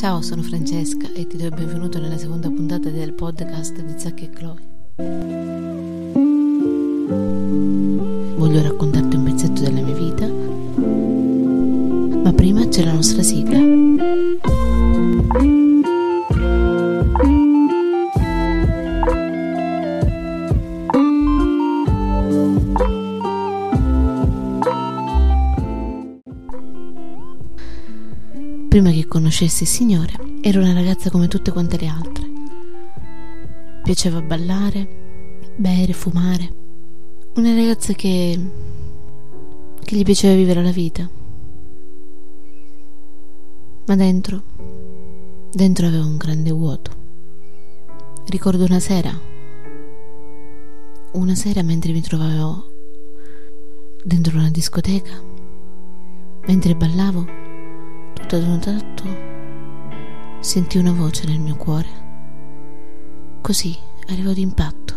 Ciao, sono Francesca e ti do il benvenuto nella seconda puntata del podcast di Zac e Cloe. Voglio raccontarti un pezzetto della mia vita, ma prima c'è la nostra sigla. Prima che conoscessi il Signore, ero una ragazza come tutte quante le altre. Piaceva ballare, bere, fumare. Una ragazza che gli piaceva vivere la vita. Ma dentro aveva un grande vuoto. Ricordo una sera mentre mi trovavo dentro una discoteca, mentre ballavo, tutto ad un tratto sentii una voce nel mio cuore. Così arrivò d'impatto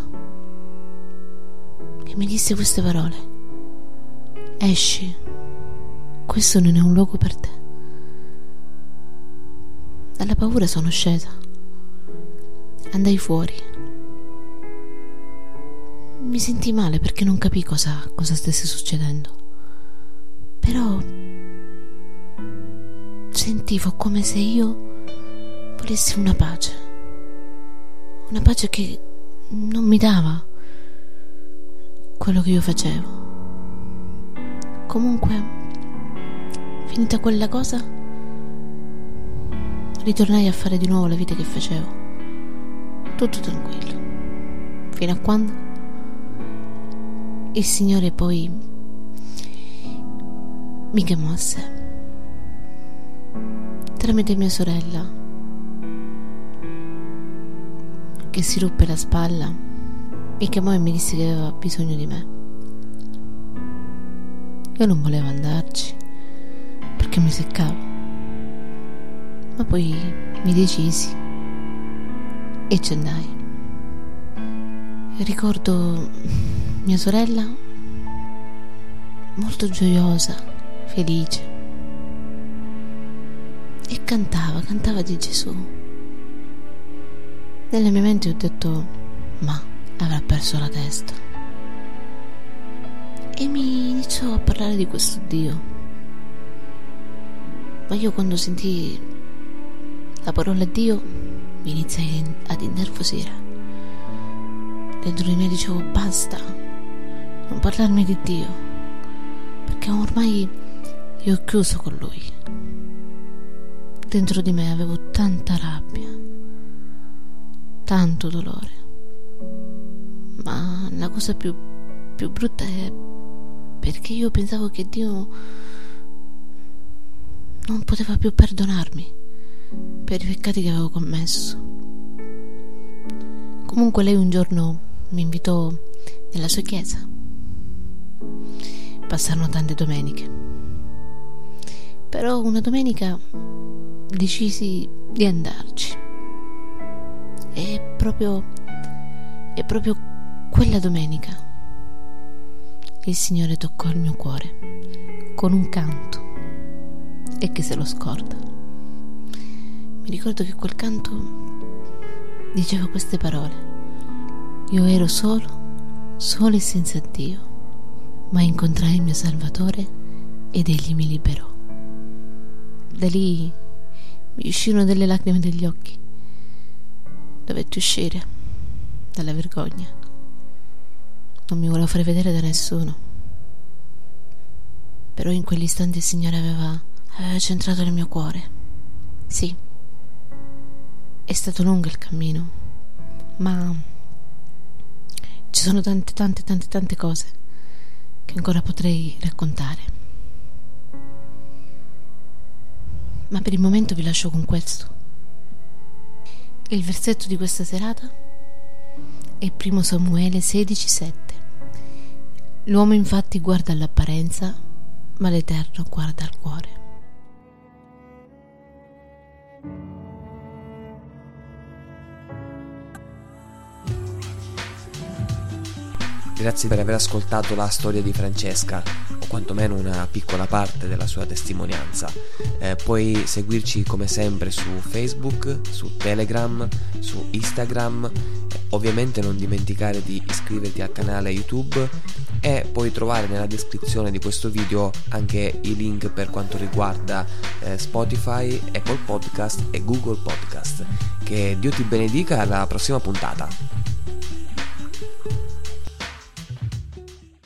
e mi disse queste parole: esci, questo non è un luogo per te. Dalla paura sono scesa, andai fuori, mi sentii male perché non capii cosa stesse succedendo, però sentivo come se io volessi una pace che non mi dava quello che io facevo. Comunque, finita quella cosa, ritornai a fare di nuovo la vita che facevo, tutto tranquillo, fino a quando il Signore poi mi chiamasse tramite mia sorella, che si ruppe la spalla, mi chiamò e mi disse che aveva bisogno di me. Io non volevo andarci perché mi seccavo, ma poi mi decisi e ci andai. Ricordo mia sorella molto gioiosa, felice, e cantava di Gesù. Nella mia mente ho detto: ma avrà perso la testa. E mi iniziò a parlare di questo Dio. Ma io, quando sentii la parola Dio, mi iniziai ad innervosire. Dentro di me dicevo: basta, non parlarmi di Dio, perché ormai io ho chiuso con Lui. Dentro di me avevo tanta rabbia, tanto dolore, ma la cosa più brutta è perché io pensavo che Dio non poteva più perdonarmi per i peccati che avevo commesso. Comunque lei un giorno mi invitò nella sua chiesa. Passarono tante domeniche, però una domenica decisi di andarci, e proprio quella domenica il Signore toccò il mio cuore con un canto, e che se lo scorda. Mi ricordo che quel canto diceva queste parole: io ero solo e senza Dio, ma incontrai il mio Salvatore ed Egli mi liberò. Da lì mi uscirono delle lacrime dagli occhi. Dovetti uscire dalla vergogna. Non mi volevo fare vedere da nessuno. Però in quell'istante il Signore aveva centrato il mio cuore. Sì, è stato lungo il cammino, ma ci sono tante cose che ancora potrei raccontare. Ma per il momento vi lascio con questo. Il versetto di questa serata è Primo Samuele 16,7. L'uomo infatti guarda all'apparenza, ma l'Eterno guarda al cuore. Grazie per aver ascoltato la storia di Francesca. quantomeno una piccola parte della sua testimonianza. Puoi seguirci come sempre su Facebook, su Telegram, su Instagram, ovviamente non dimenticare di iscriverti al canale YouTube, e puoi trovare nella descrizione di questo video anche i link per quanto riguarda Spotify, Apple Podcast e Google Podcast. Che Dio ti benedica, alla prossima puntata.